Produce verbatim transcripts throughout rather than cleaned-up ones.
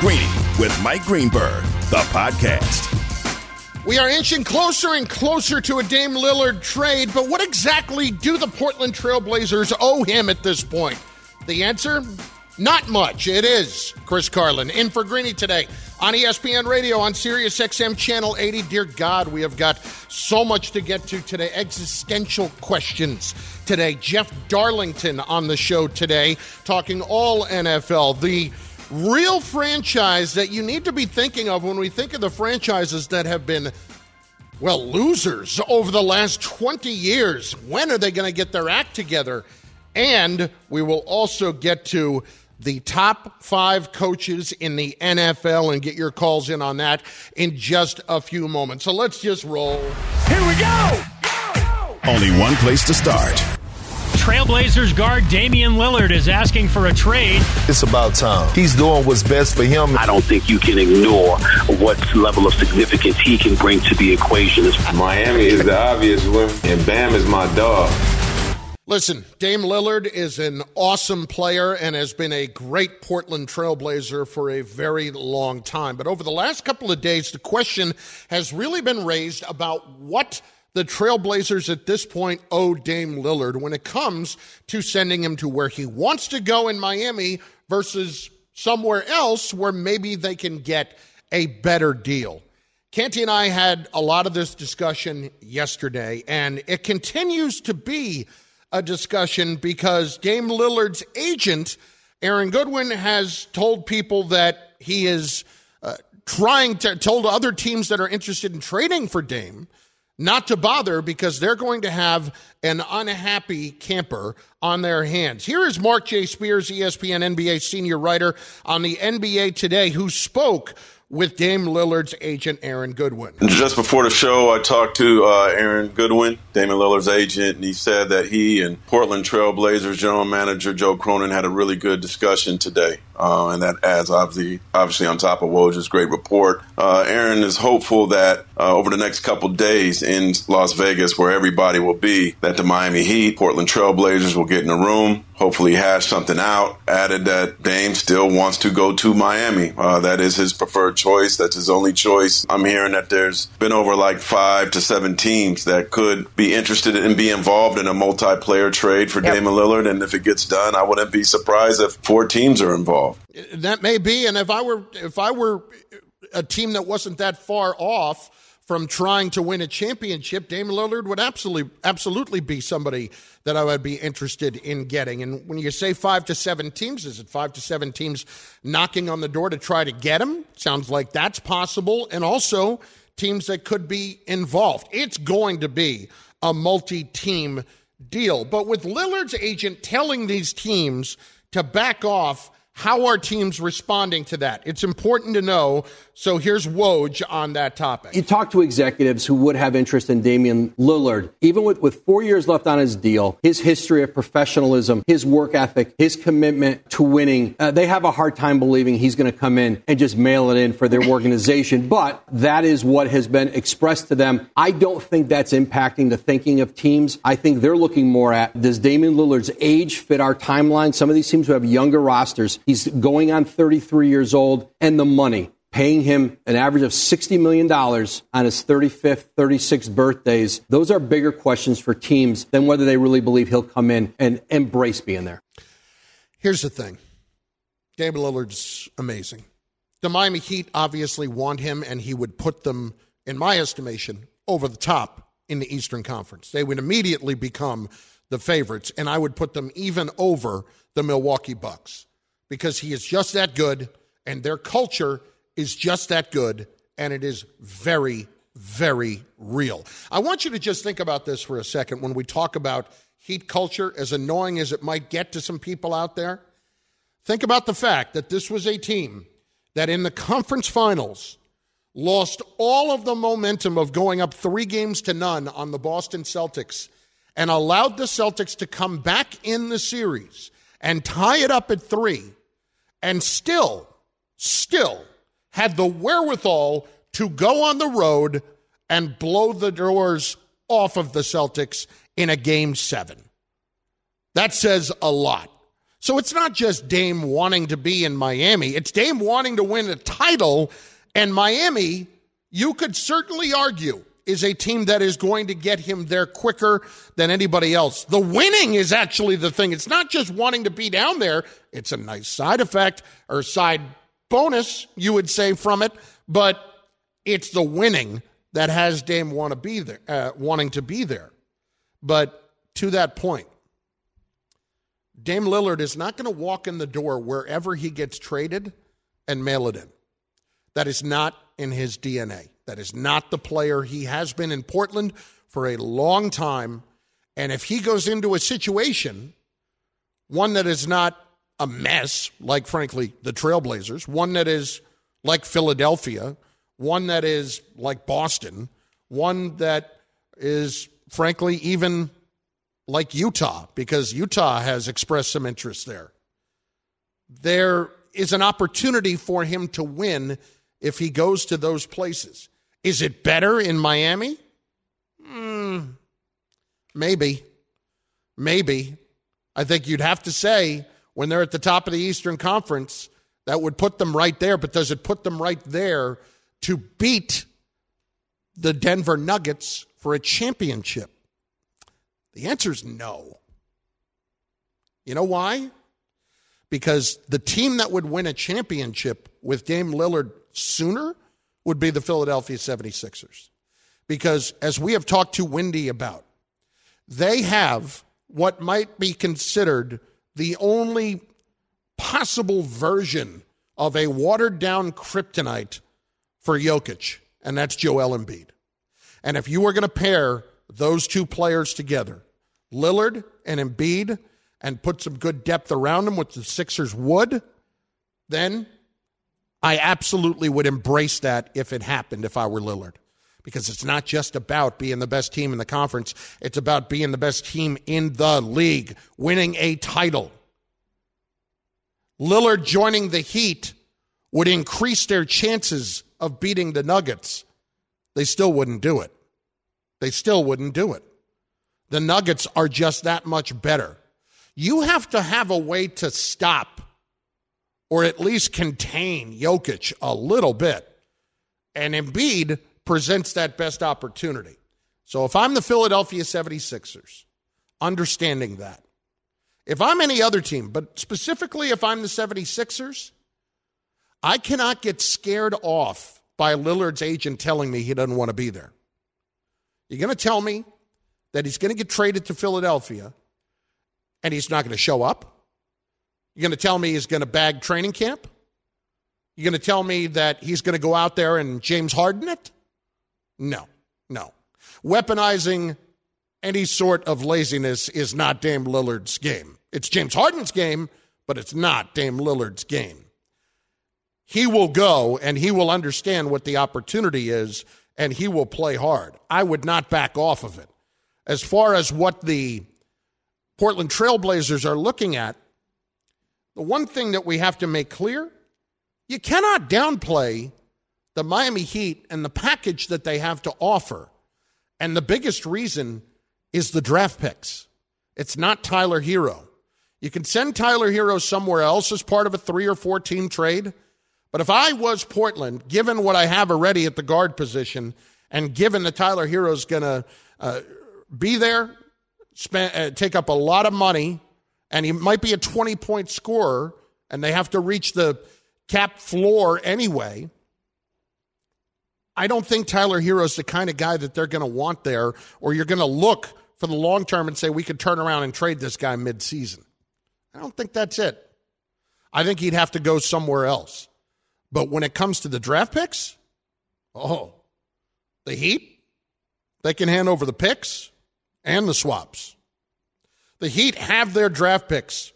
Greeny with Mike Greenberg, the podcast. We are inching closer and closer to a Dame Lillard trade, but what exactly do the Portland Trailblazers owe him at this point? The answer? Not much. It is Chris Carlin in for Greeny today on E S P N Radio on Sirius X M Channel eighty. Dear God, we have got so much to get to today. Existential questions today. Jeff Darlington on the show today talking all N F L. The real franchise that you need to be thinking of when we think of the franchises that have been, well, losers over the last twenty years. When are they going to get their act together? And we will also get to the top five coaches in the N F L and get your calls in on that in just a few moments. So let's just roll. Here we go! go, go. Only one place to start. Trailblazers guard Damian Lillard is asking for a trade. It's about time. He's doing what's best for him. I don't think you can ignore what level of significance he can bring to the equation. Miami is the obvious one, and Bam is my dog. Listen, Dame Lillard is an awesome player and has been a great Portland Trailblazer for a very long time. But over the last couple of days, the question has really been raised about what the Trailblazers at this point owe Dame Lillard when it comes to sending him to where he wants to go in Miami versus somewhere else where maybe they can get a better deal. Canty and I had a lot of this discussion yesterday, and it continues to be a discussion because Dame Lillard's agent, Aaron Goodwin, has told people that he is uh, trying to, told other teams that are interested in trading for Dame not to bother because they're going to have an unhappy camper on their hands. Here is Mark J. Spears, E S P N N B A senior writer on the N B A Today, who spoke with Dame Lillard's agent, Aaron Goodwin. Just before the show, I talked to uh, Aaron Goodwin, Damian Lillard's agent, and he said that he and Portland Trailblazers general manager Joe Cronin had a really good discussion today, uh, and that adds, obviously, obviously on top of Woj's great report. Uh, Aaron is hopeful that uh, over the next couple days in Las Vegas, where everybody will be, that the Miami Heat, Portland Trailblazers will get in a room, hopefully hash something out. Added that Dame still wants to go to Miami. Uh, that is his preferred choice. That's his only choice. I'm hearing that there's been over like five to seven teams that could be interested and be involved in a multiplayer trade for yep. Damian Lillard. And if it gets done, I wouldn't be surprised if four teams are involved. That may be. And if I were, if I were a team that wasn't that far off from trying to win a championship, Dame Lillard would absolutely, absolutely be somebody that I would be interested in getting. And when you say five to seven teams, is it five to seven teams knocking on the door to try to get him? Sounds like that's possible. And also teams that could be involved. It's going to be a multi-team deal. But with Lillard's agent telling these teams to back off, how are teams responding to that? It's important to know. So here's Woj on that topic. You talk to executives who would have interest in Damian Lillard. Even with, with four years left on his deal, his history of professionalism, his work ethic, his commitment to winning, uh, they have a hard time believing he's going to come in and just mail it in for their organization. But that is what has been expressed to them. I don't think that's impacting the thinking of teams. I think they're looking more at, does Damian Lillard's age fit our timeline? Some of these teams who have younger rosters, he's going on thirty-three years old, and the money, paying him an average of sixty million dollars on his thirty-fifth, thirty-sixth birthdays. Those are bigger questions for teams than whether they really believe he'll come in and embrace being there. Here's the thing. Dame Lillard's amazing. The Miami Heat obviously want him, and he would put them, in my estimation, over the top in the Eastern Conference. They would immediately become the favorites, and I would put them even over the Milwaukee Bucks, because he is just that good, and their culture is just that good, and it is very, very real. I want you to just think about this for a second when we talk about Heat culture, as annoying as it might get to some people out there. Think about the fact that this was a team that in the conference finals lost all of the momentum of going up three games to none on the Boston Celtics and allowed the Celtics to come back in the series and tie it up at three, and still, still had the wherewithal to go on the road and blow the doors off of the Celtics in a game seven. That says a lot. So it's not just Dame wanting to be in Miami. It's Dame wanting to win a title. And Miami, you could certainly argue, is a team that is going to get him there quicker than anybody else. The winning is actually the thing. It's not just wanting to be down there. It's a nice side effect or side bonus, you would say, from it. But it's the winning that has Dame want to be there, uh, wanting to be there. But to that point, Dame Lillard is not going to walk in the door wherever he gets traded and mail it in. That is not in his D N A. That is not the player he has been in Portland for a long time. And if he goes into a situation, one that is not a mess, like, frankly, the Trailblazers, one that is like Philadelphia, one that is like Boston, one that is, frankly, even like Utah, because Utah has expressed some interest there. There is an opportunity for him to win if he goes to those places. Is it better in Miami? Mm, maybe. Maybe. I think you'd have to say, when they're at the top of the Eastern Conference, that would put them right there, but does it put them right there to beat the Denver Nuggets for a championship? The answer is no. You know why? Because the team that would win a championship with Dame Lillard sooner would be the Philadelphia seventy-sixers. Because, as we have talked to Wendy about, they have what might be considered the only possible version of a watered-down kryptonite for Jokic, and that's Joel Embiid. And if you were going to pair those two players together, Lillard and Embiid, and put some good depth around them, which the Sixers would, then I absolutely would embrace that if it happened, if I were Lillard. Because it's not just about being the best team in the conference. It's about being the best team in the league, winning a title. Lillard joining the Heat would increase their chances of beating the Nuggets. They still wouldn't do it. They still wouldn't do it. The Nuggets are just that much better. You have to have a way to stop or at least contain Jokic a little bit. And Embiid presents that best opportunity. So if I'm the Philadelphia seventy-sixers, understanding that, if I'm any other team, but specifically if I'm the seventy-sixers, I cannot get scared off by Lillard's agent telling me he doesn't want to be there. You're going to tell me that he's going to get traded to Philadelphia and he's not going to show up? You're going to tell me he's going to bag training camp? You're going to tell me that he's going to go out there and James Harden it? No, no. Weaponizing any sort of laziness is not Dame Lillard's game. It's James Harden's game, but it's not Dame Lillard's game. He will go, and he will understand what the opportunity is, and he will play hard. I would not back off of it. As far as what the Portland Trailblazers are looking at, the one thing that we have to make clear, you cannot downplay the Miami Heat and the package that they have to offer. And the biggest reason is the draft picks. It's not Tyler Herro. You can send Tyler Herro somewhere else as part of a three- or four-team trade. But if I was Portland, given what I have already at the guard position, and given that Tyler Herro's going to uh, be there, spend, uh, take up a lot of money, and he might be a twenty-point scorer, and they have to reach the cap floor anyway, I don't think Tyler Herro's the kind of guy that they're going to want there, or you're going to look for the long term and say, we could turn around and trade this guy midseason. I don't think that's it. I think he'd have to go somewhere else. But when it comes to the draft picks, oh, the Heat, they can hand over the picks and the swaps. The Heat have their draft picks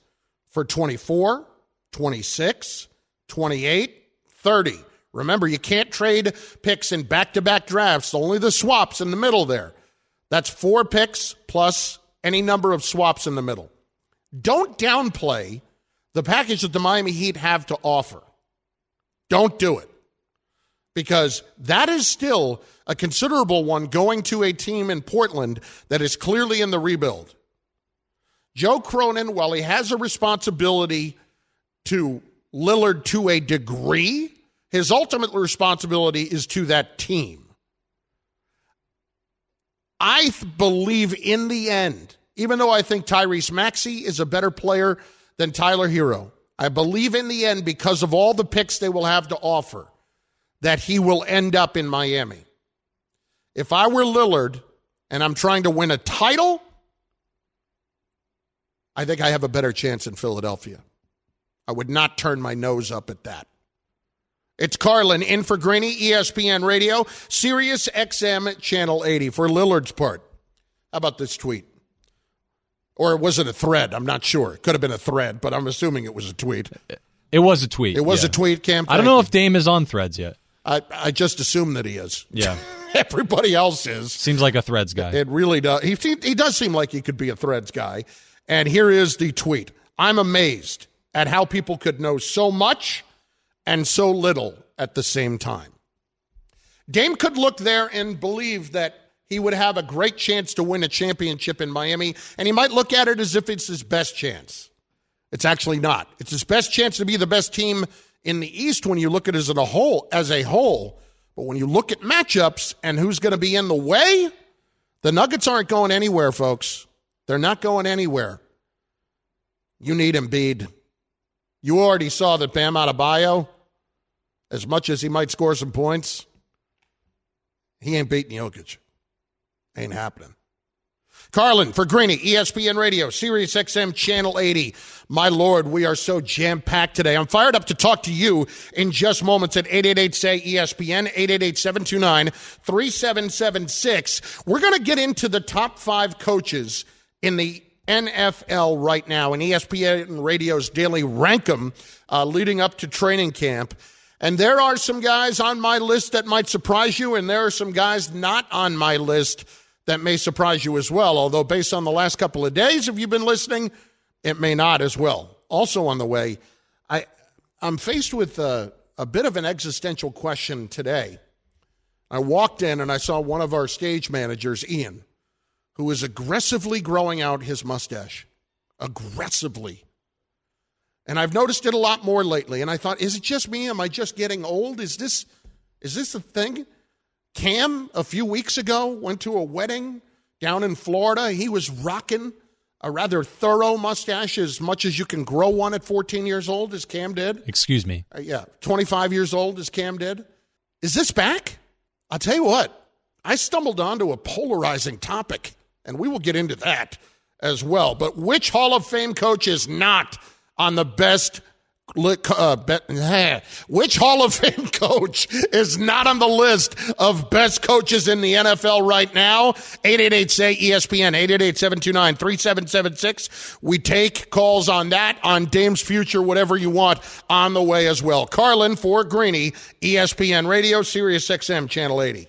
for twenty-four, twenty-six, twenty-eight, thirty. Remember, you can't trade picks in back-to-back drafts, only the swaps in the middle there. That's four picks plus any number of swaps in the middle. Don't downplay the package that the Miami Heat have to offer. Don't do it, because that is still a considerable one going to a team in Portland that is clearly in the rebuild. Joe Cronin, while he has a responsibility to Lillard to a degree, his ultimate responsibility is to that team. I th- believe in the end, even though I think Tyrese Maxey is a better player than Tyler Herro, I believe in the end, because of all the picks they will have to offer, that he will end up in Miami. If I were Lillard and I'm trying to win a title, I think I have a better chance in Philadelphia. I would not turn my nose up at that. It's Carlin in for Greeny, E S P N Radio, Sirius X M Channel eighty. For Lillard's part, how about this tweet? Or was it a thread? I'm not sure. It could have been a thread, but I'm assuming it was a tweet. It was a tweet. It was yeah. a tweet, Cam. I don't know you. if Dame is on Threads yet. I, I just assume that he is. Yeah. Everybody else is. Seems like a Threads guy. It really does. He, he does seem like he could be a Threads guy. And here is the tweet. I'm amazed at how people could know so much and so little at the same time. Dame could look there and believe that he would have a great chance to win a championship in Miami, and he might look at it as if it's his best chance. It's actually not. It's his best chance to be the best team in the East when you look at it as a whole, as a whole. But when you look at matchups and who's going to be in the way, the Nuggets aren't going anywhere, folks. They're not going anywhere. You need Embiid. You already saw that Bam Adebayo, as much as he might score some points, he ain't beating Jokic. Ain't happening. Carlin for Greeny, E S P N Radio, Sirius X M Channel eighty. My Lord, we are so jam-packed today. I'm fired up to talk to you in just moments at eight eight eight S A Y E S P N, eight eight eight, seven two nine, three seven seven six. We're going to get into the top five coaches in the N F L right now in E S P N Radio's Daily Rankum uh, leading up to training camp. And there are some guys on my list that might surprise you, and there are some guys not on my list that may surprise you as well. Although based on the last couple of days, if you've been listening, it may not as well. Also on the way, I, I'm faced with a, a bit of an existential question today. I walked in and I saw one of our stage managers, Ian, who is aggressively growing out his mustache. Aggressively. And I've noticed it a lot more lately. And I thought, is it just me? Am I just getting old? Is this is this the thing? Cam, a few weeks ago, went to a wedding down in Florida. He was rocking a rather thorough mustache, as much as you can grow one at fourteen years old, as Cam did. Excuse me. Uh, yeah, twenty-five years old, as Cam did. Is this back? I'll tell you what. I stumbled onto a polarizing topic, and we will get into that as well. But which Hall of Fame coach is not on the best uh, bet, which Hall of Fame coach is not on the list of best coaches in the N F L right now? eight eight eight S A Y E S P N, eight eight eight, seven two nine, three seven seven six. We take calls on that, on Dame's future, whatever you want, on the way as well. Carlin for Greeny, E S P N Radio, Sirius X M Channel eighty.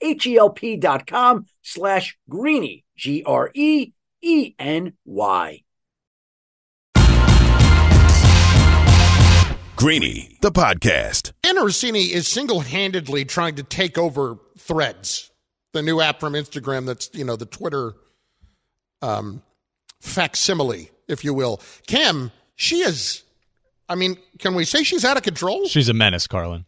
H-E-L-P dot com slash Greeny, G R E E N Y. Greeny, the podcast. Anna Rossini is single-handedly trying to take over Threads, the new app from Instagram that's, you know, the Twitter um, facsimile, if you will. Kim, she is, I mean, can we say she's out of control? She's a menace, Carlin.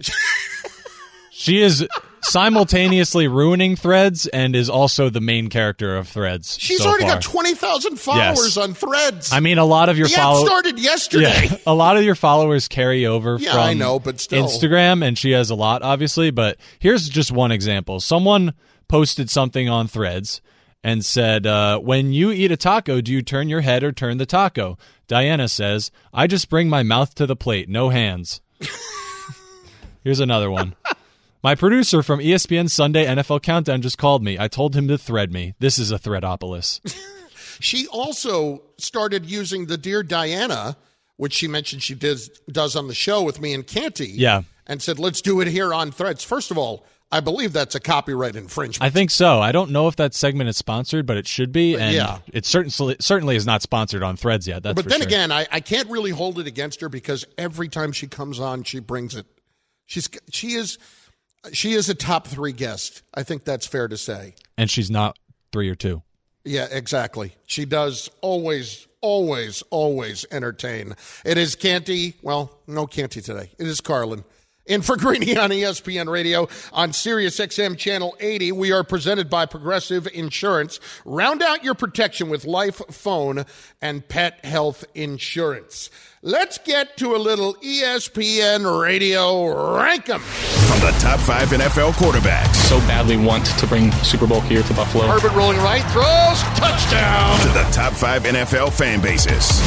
She is simultaneously ruining Threads and is also the main character of Threads. She's so already far. Got twenty thousand followers yes. on Threads. I mean, a lot of your followers started yesterday. Yeah, a lot of your followers carry over yeah, from I know, but still. Instagram, and she has a lot, obviously. But here's just one example. Someone posted something on Threads and said, uh, when you eat a taco, do you turn your head or turn the taco? Diana says, I just bring my mouth to the plate, no hands. Here's another one. My producer from E S P N Sunday N F L Countdown just called me. I told him to thread me. This is a threadopolis. She also started using the Dear Diana, which she mentioned she does, does on the show with me and Canty. Yeah. And said, let's do it here on Threads. First of all, I believe that's a copyright infringement. I think so. I don't know if that segment is sponsored, but it should be. And yeah. it certainly, certainly is not sponsored on Threads yet. That's but for then sure. again, I, I can't really hold it against her because every time she comes on, she brings it. She's She is... She is a top three guest. I think that's fair to say. And she's not three or two. Yeah, exactly. She does always, always, always entertain. It is Canty. Well, no Canty today. It is Carlin. In for Greeny on E S P N Radio on Sirius X M Channel eighty. We are presented by Progressive Insurance. Round out your protection with life, phone, and pet health insurance. Let's get to a little E S P N Radio rank 'em. From the top five N F L quarterbacks. So badly want to bring Super Bowl here to Buffalo. Herbert rolling right, throws, touchdown. To the top five N F L fan bases.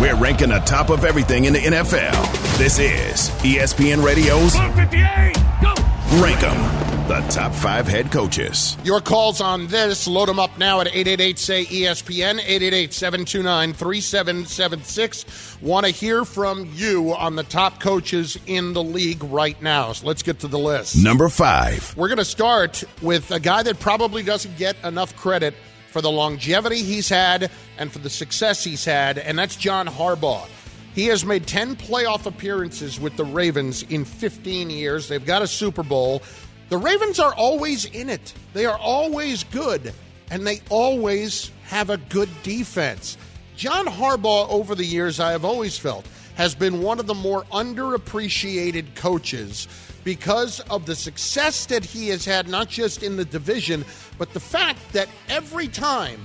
We're ranking the top of everything in the N F L. This is E S P N Radio's one fifty-eight. Go! Rank 'em, the top five head coaches. Your calls on this, load them up now at eight eight eight say E S P N, eight eight eight seven two nine three seven seven six. Want to hear from you on the top coaches in the league right now. So let's get to the list. Number five. We're going to start with a guy that probably doesn't get enough credit for the longevity he's had and for the success he's had, and that's John Harbaugh. He has made ten playoff appearances with the Ravens in fifteen years. They've got a Super Bowl. The Ravens are always in it. They are always good, and they always have a good defense. John Harbaugh, over the years, I have always felt, has been one of the more underappreciated coaches because of the success that he has had, not just in the division, but the fact that every time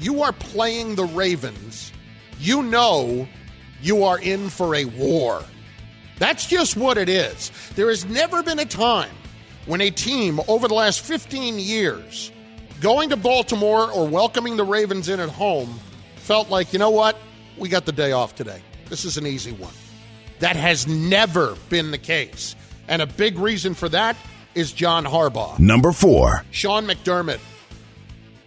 you are playing the Ravens, you know you are in for a war. That's just what it is. There has never been a time when a team over the last fifteen years going to Baltimore or welcoming the Ravens in at home felt like, you know what, we got the day off today. This is an easy one. That has never been the case. And a big reason for that is John Harbaugh. Number four. Sean McDermott.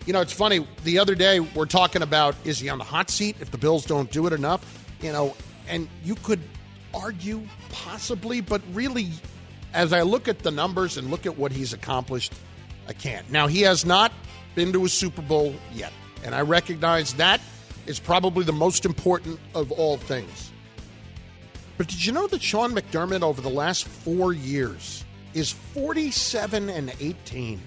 You know, it's funny. The other day we're talking about, is he on the hot seat if the Bills don't do it enough? You know, and you could argue possibly, but really, as I look at the numbers and look at what he's accomplished, I can't. Now, he has not been to a Super Bowl yet, and I recognize that is probably the most important of all things. But did you know that Sean McDermott over the last four years is forty-seven and eighteen?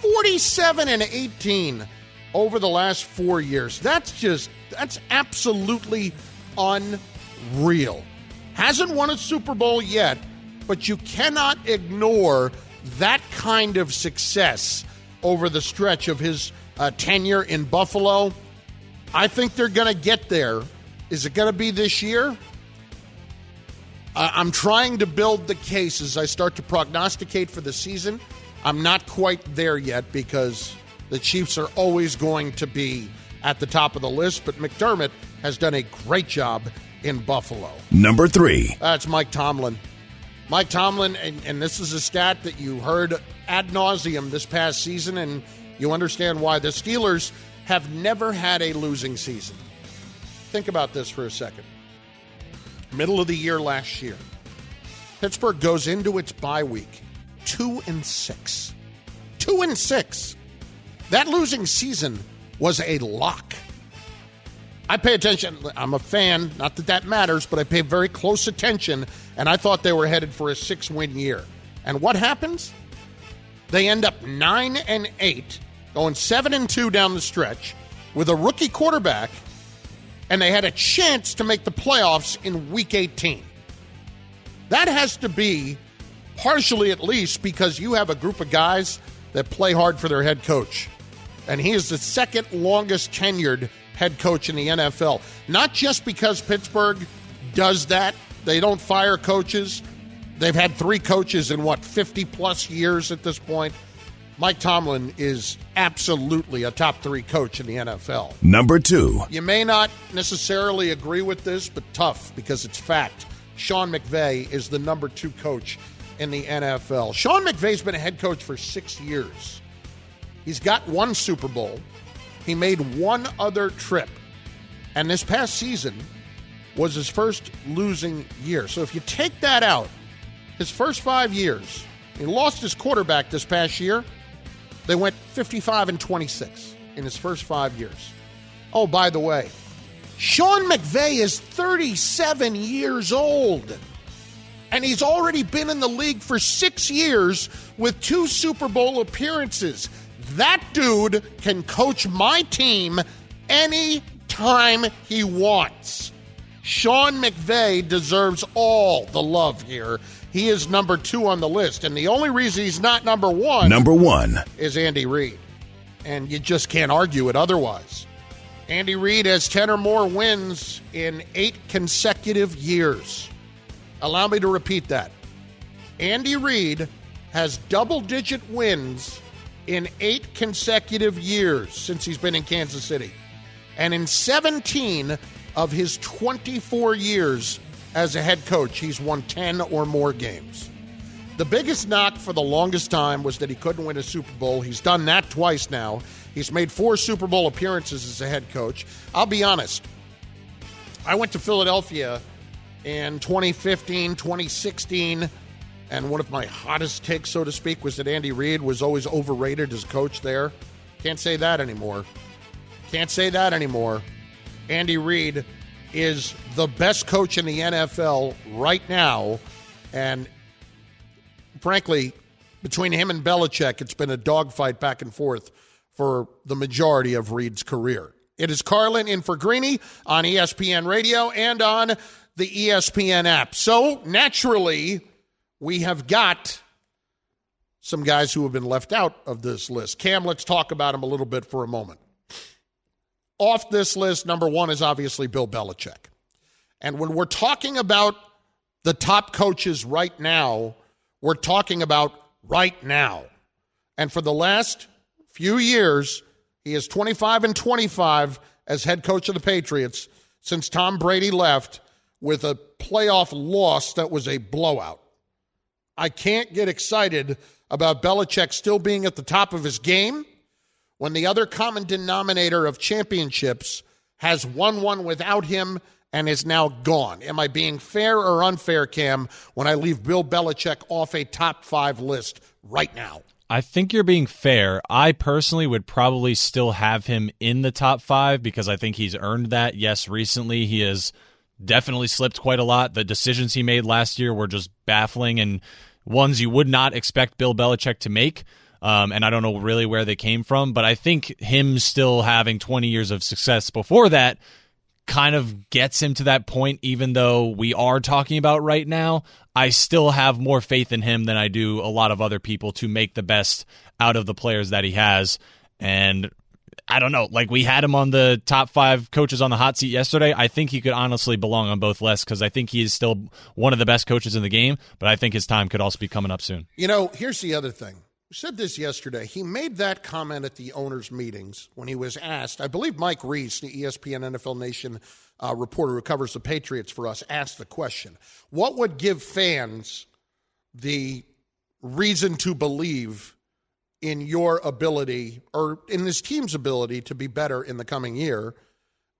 forty-seven and eighteen over the last four years. That's just, that's absolutely unreal. Hasn't won a Super Bowl yet, but you cannot ignore that kind of success over the stretch of his uh, tenure in Buffalo. I think they're going to get there. Is it going to be this year? Uh, I'm trying to build the case as I start to prognosticate for the season. I'm not quite there yet because the Chiefs are always going to be at the top of the list, but McDermott has done a great job in Buffalo. Number three. That's Mike Tomlin. Mike Tomlin, and, and this is a stat that you heard ad nauseum this past season, and you understand why. The Steelers have never had a losing season. Think about this for a second. Middle of the year last year, Pittsburgh goes into its bye week two and six. Two and six. That losing season was a lock. I pay attention. I'm a fan. Not that that matters, but I pay very close attention, and I thought they were headed for a six-win year. And what happens? They end up nine and eight, going seven and two down the stretch with a rookie quarterback, and they had a chance to make the playoffs in week eighteen. That has to be partially, at least, because you have a group of guys that play hard for their head coach. And he is the second longest tenured head coach in the N F L. Not just because Pittsburgh does that. They don't fire coaches. They've had three coaches in, what, fifty-plus years at this point. Mike Tomlin is absolutely a top-three coach in the N F L. Number two. You may not necessarily agree with this, but tough, because it's fact. Sean McVay is the number two coach in the N F L. Sean McVay's been a head coach for six years. He's got one Super Bowl. He made one other trip. And this past season was his first losing year. So if you take that out, his first five years, he lost his quarterback this past year. They went fifty-five and twenty-six in his first five years. Oh, by the way, Sean McVay is thirty-seven years old. And he's already been in the league for six years with two Super Bowl appearances. That dude can coach my team any time he wants. Sean McVay deserves all the love here. He is number two on the list. And the only reason he's not number one, number one is Andy Reid. And you just can't argue it otherwise. Andy Reid has ten or more wins in eight consecutive years. Allow me to repeat that. Andy Reid has double-digit wins in eight consecutive years since he's been in Kansas City. And in seventeen of his twenty-four years as a head coach, he's won ten or more games. The biggest knock for the longest time was that he couldn't win a Super Bowl. He's done that twice now. He's made four Super Bowl appearances as a head coach. I'll be honest. I went to Philadelphia in twenty fifteen, twenty sixteen, and one of my hottest takes, so to speak, was that Andy Reid was always overrated as a coach there. Can't say that anymore. Can't say that anymore. Andy Reid is the best coach in the N F L right now, and frankly, between him and Belichick, it's been a dogfight back and forth for the majority of Reid's career. It is Carlin in for Greeny on E S P N Radio and on the E S P N app. So, naturally, we have got some guys who have been left out of this list. Cam, let's talk about him a little bit for a moment. Off this list, number one is obviously Bill Belichick. And when we're talking about the top coaches right now, we're talking about right now. And for the last few years, he is twenty-five and twenty-five as head coach of the Patriots since Tom Brady left, with a playoff loss that was a blowout. I can't get excited about Belichick still being at the top of his game when the other common denominator of championships has won one without him and is now gone. Am I being fair or unfair, Cam, when I leave Bill Belichick off a top five list right now? I think you're being fair. I personally would probably still have him in the top five because I think he's earned that. Yes, recently he is... definitely slipped quite a lot. The decisions he made last year were just baffling and ones you would not expect Bill Belichick to make. Um, and I don't know really where they came from, but I think him still having twenty years of success before that kind of gets him to that point. Even though we are talking about right now, I still have more faith in him than I do a lot of other people to make the best out of the players that he has. And I don't know. Like, we had him on the top five coaches on the hot seat yesterday. I think he could honestly belong on both lists because I think he is still one of the best coaches in the game, but I think his time could also be coming up soon. You know, here's the other thing. We said this yesterday. He made that comment at the owners' meetings when he was asked. I believe Mike Reese, the E S P N N F L Nation uh, reporter who covers the Patriots for us, asked the question, what would give fans the reason to believe in your ability or in this team's ability to be better in the coming year?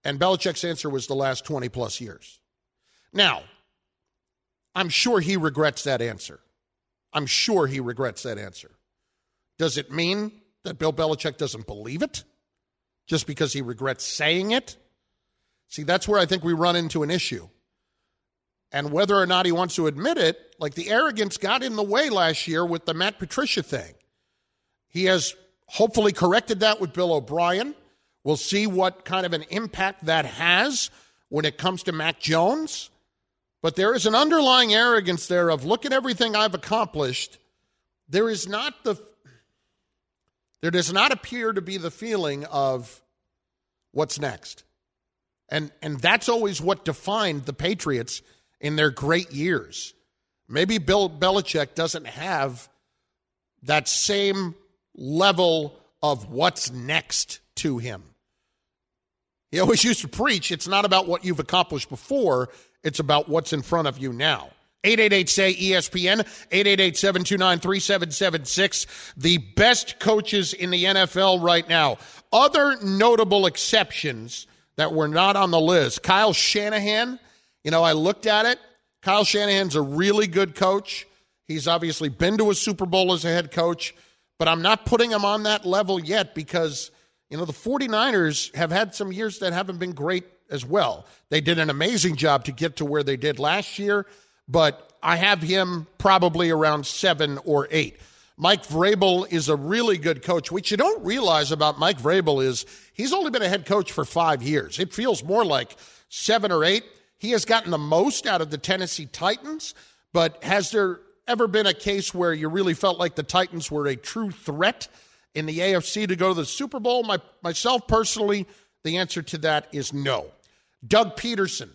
And Belichick's answer was the last twenty-plus years. Now, I'm sure he regrets that answer. I'm sure he regrets that answer. Does it mean that Bill Belichick doesn't believe it just because he regrets saying it? See, that's where I think we run into an issue. And whether or not he wants to admit it, like the arrogance got in the way last year with the Matt Patricia thing. He has hopefully corrected that with Bill O'Brien. We'll see what kind of an impact that has when it comes to Mac Jones. But there is an underlying arrogance there of, look at everything I've accomplished. There is not the, there does not appear to be the feeling of what's next. And, and that's always what defined the Patriots in their great years. Maybe Bill Belichick doesn't have that same level of what's next to him. He always used to preach, it's not about what you've accomplished before, it's about what's in front of you now. eight eight eight say E S P N, eight eight eight, seven two nine, three seven seven six. The best coaches in the N F L right now. Other notable exceptions that were not on the list. Kyle Shanahan, you know, I looked at it. Kyle Shanahan's a really good coach. He's obviously been to a Super Bowl as a head coach. But I'm not putting him on that level yet because, you know, the 49ers have had some years that haven't been great as well. They did an amazing job to get to where they did last year, but I have him probably around seven or eight. Mike Vrabel is a really good coach. What you don't realize about Mike Vrabel is he's only been a head coach for five years. It feels more like seven or eight. He has gotten the most out of the Tennessee Titans, but has there ever been a case where you really felt like the Titans were a true threat in the A F C to go to the Super Bowl? My, myself personally, the answer to that is no. Doug Peterson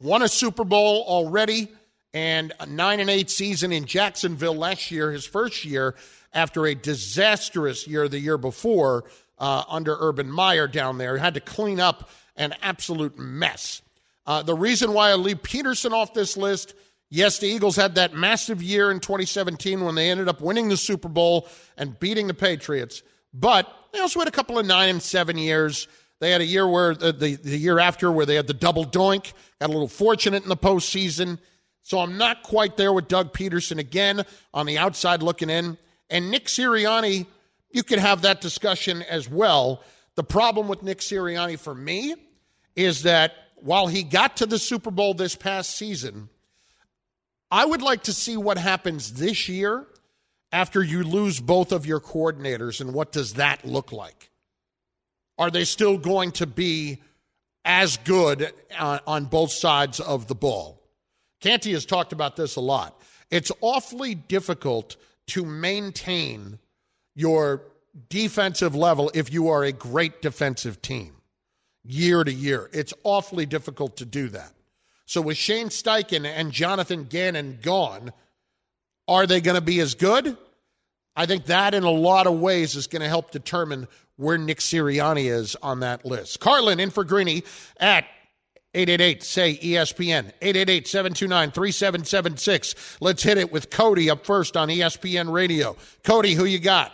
won a Super Bowl already and a nine and eight season in Jacksonville last year, his first year after a disastrous year the year before uh, under Urban Meyer down there. He had to clean up an absolute mess. Uh, the reason why I leave Peterson off this list, yes, the Eagles had that massive year in twenty seventeen when they ended up winning the Super Bowl and beating the Patriots, but they also had a couple of nine and seven years. They had a year where the, the, the year after where they had the double doink, got a little fortunate in the postseason. So I'm not quite there with Doug Peterson again on the outside looking in. And Nick Sirianni, you could have that discussion as well. The problem with Nick Sirianni for me is that while he got to the Super Bowl this past season, I would like to see what happens this year after you lose both of your coordinators, and what does that look like? Are they still going to be as good uh, on both sides of the ball? Canty has talked about this a lot. It's awfully difficult to maintain your defensive level if you are a great defensive team year to year. It's awfully difficult to do that. So with Shane Steichen and Jonathan Gannon gone, are they going to be as good? I think that in a lot of ways is going to help determine where Nick Sirianni is on that list. Carlin in for Greeny at eight eight eight say E S P N, eight eight eight, seven two nine, three seven seven six. Let's hit it with Cody up first on E S P N Radio. Cody, who you got?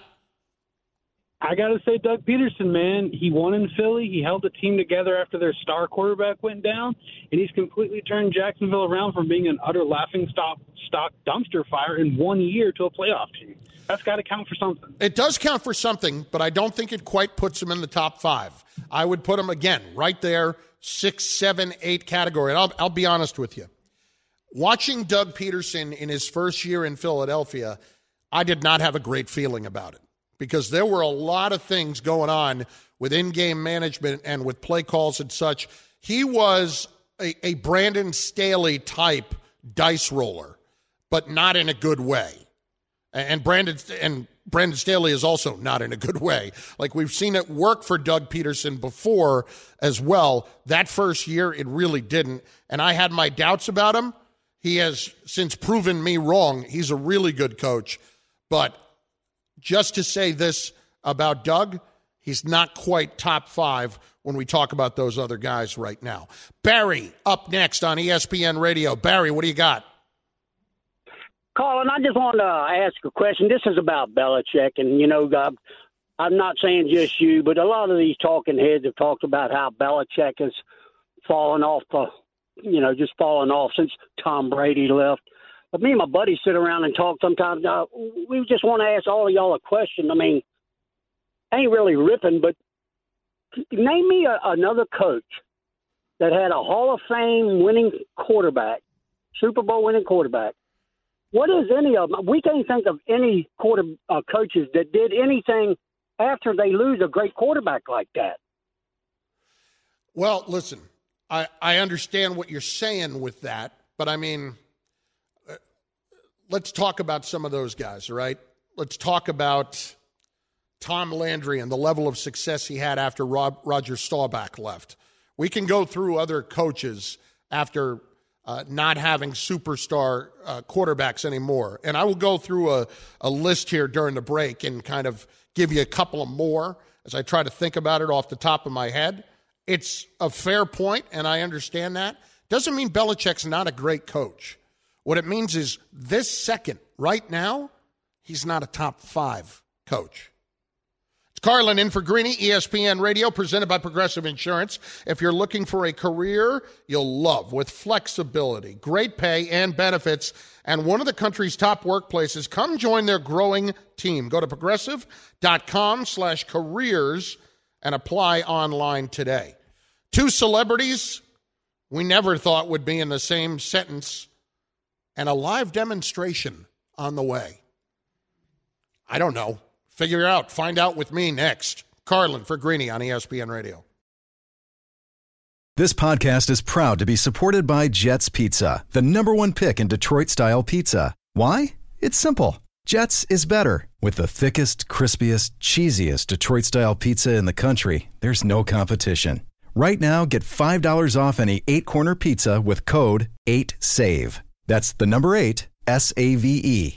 I got to say Doug Peterson, man. He won in Philly. He held the team together after their star quarterback went down, and he's completely turned Jacksonville around from being an utter laughingstock stock dumpster fire in one year to a playoff team. That's got to count for something. It does count for something, but I don't think it quite puts him in the top five. I would put him, again, right there, six, seven, eight category. And I'll, I'll be honest with you. Watching Doug Peterson in his first year in Philadelphia, I did not have a great feeling about it, because there were a lot of things going on with in-game management and with play calls and such. He was a, a Brandon Staley type dice roller, but not in a good way. And Brandon and Brandon Staley is also not in a good way. Like, we've seen it work for Doug Peterson before as well. That first year, it really didn't. And I had my doubts about him. He has since proven me wrong. He's a really good coach. But just to say this about Doug, he's not quite top five when we talk about those other guys right now. Barry, up next on E S P N Radio. Barry, what do you got? Colin, I just want to ask a question. This is about Belichick, and, you know, I'm not saying just you, but a lot of these talking heads have talked about how Belichick has fallen off, the, you know, just fallen off since Tom Brady left. But me and my buddies sit around and talk sometimes. Uh, we just want to ask all of y'all a question. I mean, I ain't really ripping, but name me a, another coach that had a Hall of Fame winning quarterback, Super Bowl winning quarterback. What is any of them? We can't think of any quarter uh, coaches that did anything after they lose a great quarterback like that. Well, listen, I, I understand what you're saying with that, but I mean, let's talk about some of those guys, right? Let's talk about Tom Landry and the level of success he had after Rob, Roger Staubach left. We can go through other coaches after uh, not having superstar uh, quarterbacks anymore. And I will go through a, a list here during the break and kind of give you a couple of more as I try to think about it off the top of my head. It's a fair point, and I understand that. Doesn't mean Belichick's not a great coach. What it means is this second, right now, he's not a top five coach. It's Carlin in for Greeny, E S P N Radio, presented by Progressive Insurance. If you're looking for a career you'll love with flexibility, great pay, and benefits, and one of the country's top workplaces, come join their growing team. Go to progressive.com slash careers and apply online today. Two celebrities we never thought would be in the same sentence, and a live demonstration on the way. I don't know. Figure it out. Find out with me next. Carlin for Greeny on E S P N Radio. This podcast is proud to be supported by Jets Pizza, the number one pick in Detroit-style pizza. Why? It's simple. Jets is better. With the thickest, crispiest, cheesiest Detroit-style pizza in the country, there's no competition. Right now, get five dollars off any eight-corner pizza with code eight save. That's the number eight, S A V E.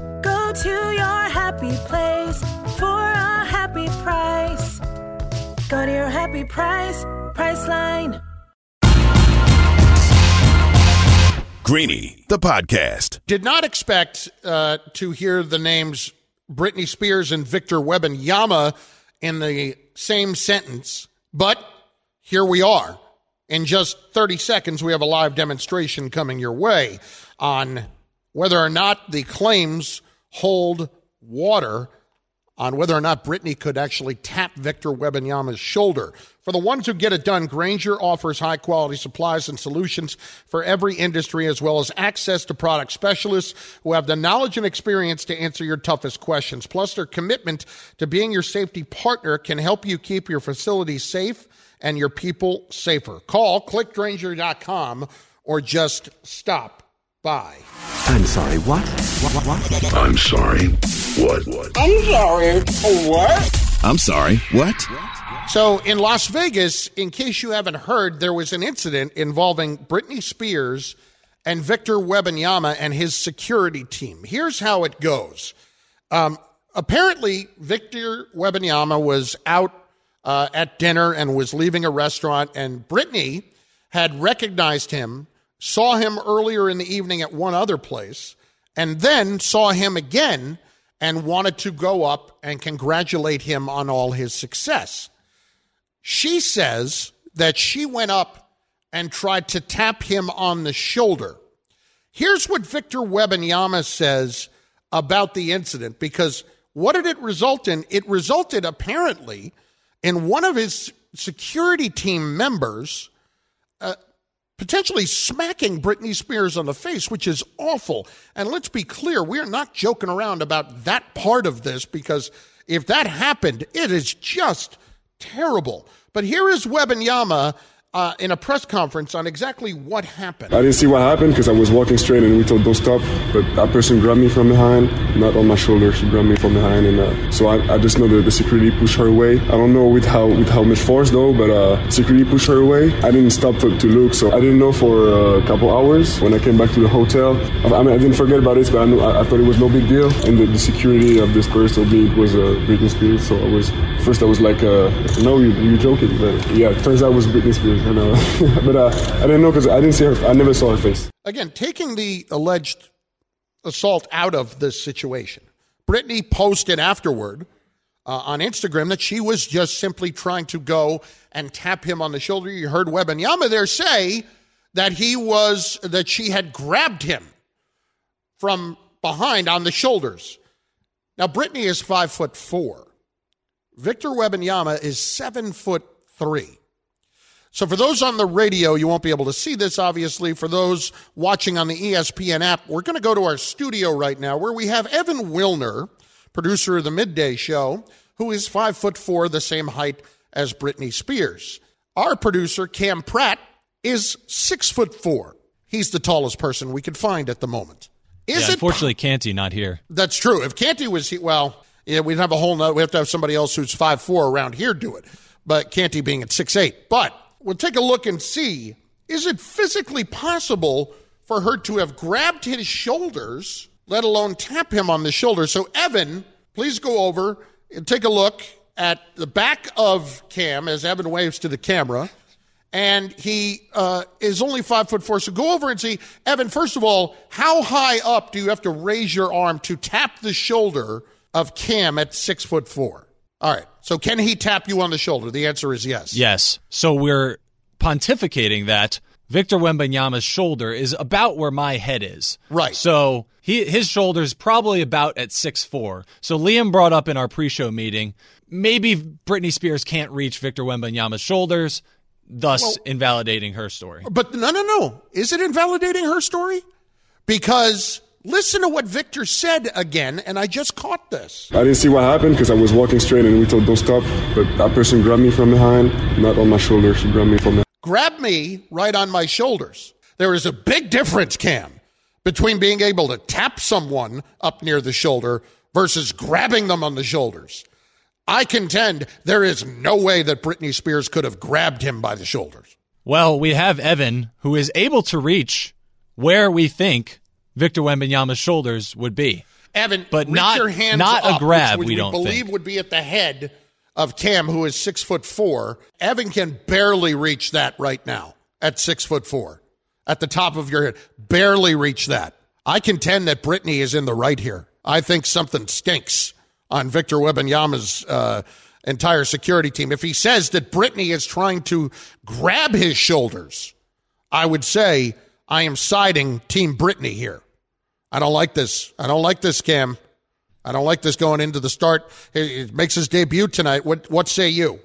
Go to your happy place for a happy price. Go to your happy price, Priceline. Greeny, the podcast. Did not expect uh, to hear the names Britney Spears and Victor Wembanyama in the same sentence, but here we are. In just thirty seconds, we have a live demonstration coming your way on whether or not the claims hold water on whether or not Britney could actually tap Victor Wembanyama's shoulder. For the ones who get it done, Grainger offers high-quality supplies and solutions for every industry, as well as access to product specialists who have the knowledge and experience to answer your toughest questions. Plus, their commitment to being your safety partner can help you keep your facility safe and your people safer. Call click grainger dot com or just stop by. I'm sorry, what? What, what, what? I'm sorry, what? What? I'm sorry, what? I'm sorry, what? So in Las Vegas, in case you haven't heard, there was an incident involving Britney Spears and Victor Wembanyama and his security team. Here's how it goes. Um, apparently, Victor Wembanyama was out uh, at dinner and was leaving a restaurant, and Britney had recognized him, saw him earlier in the evening at one other place, and then saw him again and wanted to go up and congratulate him on all his success. She says that she went up and tried to tap him on the shoulder. Here's what Victor Wembanyama says about the incident, because what did it result in? It resulted apparently in one of his security team members uh, potentially smacking Britney Spears on the face, which is awful. And let's be clear, we're not joking around about that part of this, because if that happened, it is just terrible. But here is Wembanyama uh, in a press conference on exactly what happened. I didn't see what happened because I was walking straight and we told, don't stop. But that person grabbed me from behind, not on my shoulder. She grabbed me from behind. And uh, so I, I just know that the security pushed her away. I don't know with how with how much force though, but uh, security pushed her away. I didn't stop to, to look, so I didn't know for a couple hours. When I came back to the hotel, I, I, mean, I didn't forget about this, but I, knew, I, I thought it was no big deal. And the, the security of this person was uh, Britney Spears. So I was, first I was like, uh, no, you, you're joking. But yeah, it turns out it was Britney Spears. I know. but uh, I didn't know because I didn't see her. I never saw her face. Again, taking the alleged assault out of this situation, Britney posted afterward uh, on Instagram that she was just simply trying to go and tap him on the shoulder. You heard Wembanyama there say that he was that she had grabbed him from behind on the shoulders. Now, Britney is five foot four. Victor Wembanyama is seven foot three. So for those on the radio, you won't be able to see this, obviously. For those watching on the E S P N app, we're going to go to our studio right now where we have Evan Wilner, producer of the Midday Show, who is five foot four, the same height as Britney Spears. Our producer, Cam Pratt, is six foot four. He's the tallest person we could find at the moment. Is yeah, unfortunately, it... Canty not here. That's true. If Canty was here, well, yeah, we'd have a whole nother. We have to have somebody else who's five four around here do it. But Canty being at six eight, but we'll take a look and see, is it physically possible for her to have grabbed his shoulders, let alone tap him on the shoulder? So, Evan, please go over and take a look at the back of Cam as Evan waves to the camera. And he uh, is only five foot four. So go over and see. Evan, first of all, how high up do you have to raise your arm to tap the shoulder of Cam at six foot four? All right. So can he tap you on the shoulder? The answer is yes. Yes. So we're pontificating that Victor Wembanyama's shoulder is about where my head is. Right. So he, his shoulder is probably about at six foot four. So Liam brought up in our pre-show meeting, maybe Britney Spears can't reach Victor Wembanyama's shoulders, thus well, invalidating her story. But no, no, no. Is it invalidating her story? Because listen to what Victor said again, and I just caught this. I didn't see what happened because I was walking straight and we told, don't stop. But that person grabbed me from behind, not on my shoulder. She grabbed me from behind. Grab me right on my shoulders. There is a big difference, Cam, between being able to tap someone up near the shoulder versus grabbing them on the shoulders. I contend there is no way that Britney Spears could have grabbed him by the shoulders. Well, we have Evan, who is able to reach where we think Victor Wembanyama's shoulders would be. Evan, but reach not, your hands not up, a grab, which, which we, we don't believe think. Would be at the head of Cam, who is six foot four. Evan can barely reach that right now at six foot four, at the top of your head. Barely reach that. I contend that Britney is in the right here. I think something stinks on Victor Wembanyama's uh, entire security team. If he says that Britney is trying to grab his shoulders, I would say I am siding Team Britney here. I don't like this. I don't like this, Cam. I don't like this going into the start. It makes his debut tonight. What What say you?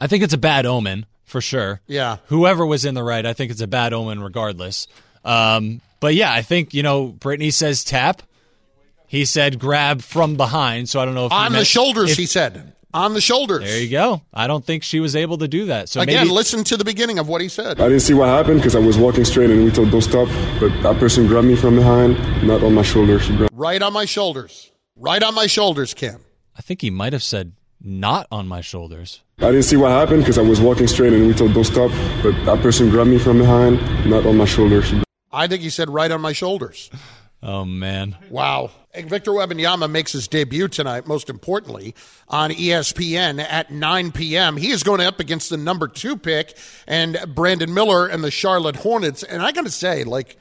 I think it's a bad omen, for sure. Yeah. Whoever was in the right, I think it's a bad omen regardless. Um, but, yeah, I think, you know, Britney says tap. He said grab from behind, so I don't know if On the shoulders, if, he said. On the shoulders. There you go. I don't think she was able to do that. So Again, maybe... listen to the beginning of what he said. I didn't see what happened because I was walking straight and we told, don't stop. But that person grabbed me from behind, not on my shoulders. Grabbed... Right on my shoulders. Right on my shoulders, Cam. I think he might have said not on my shoulders. I didn't see what happened because I was walking straight and we told don't stop, but that person grabbed me from behind, not on my shoulders. I think he said right on my shoulders. Oh, man. Wow. Victor Wembanyama makes his debut tonight, most importantly, on E S P N at nine p.m. He is going up against the number two pick and Brandon Miller and the Charlotte Hornets. And I got to say, like,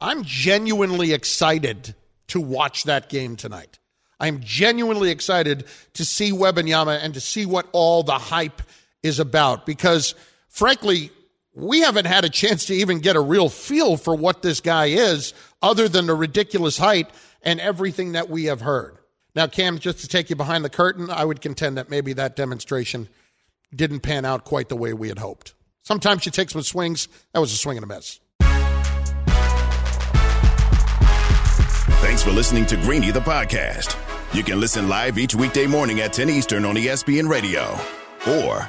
I'm genuinely excited to watch that game tonight. I'm genuinely excited to see Wembanyama and to see what all the hype is about because, frankly, we haven't had a chance to even get a real feel for what this guy is other than the ridiculous height and everything that we have heard. Now, Cam, just to take you behind the curtain, I would contend that maybe that demonstration didn't pan out quite the way we had hoped. Sometimes you take some swings. That was a swing and a miss. Thanks for listening to Greeny, the podcast. You can listen live each weekday morning at ten Eastern on E S P N Radio. Or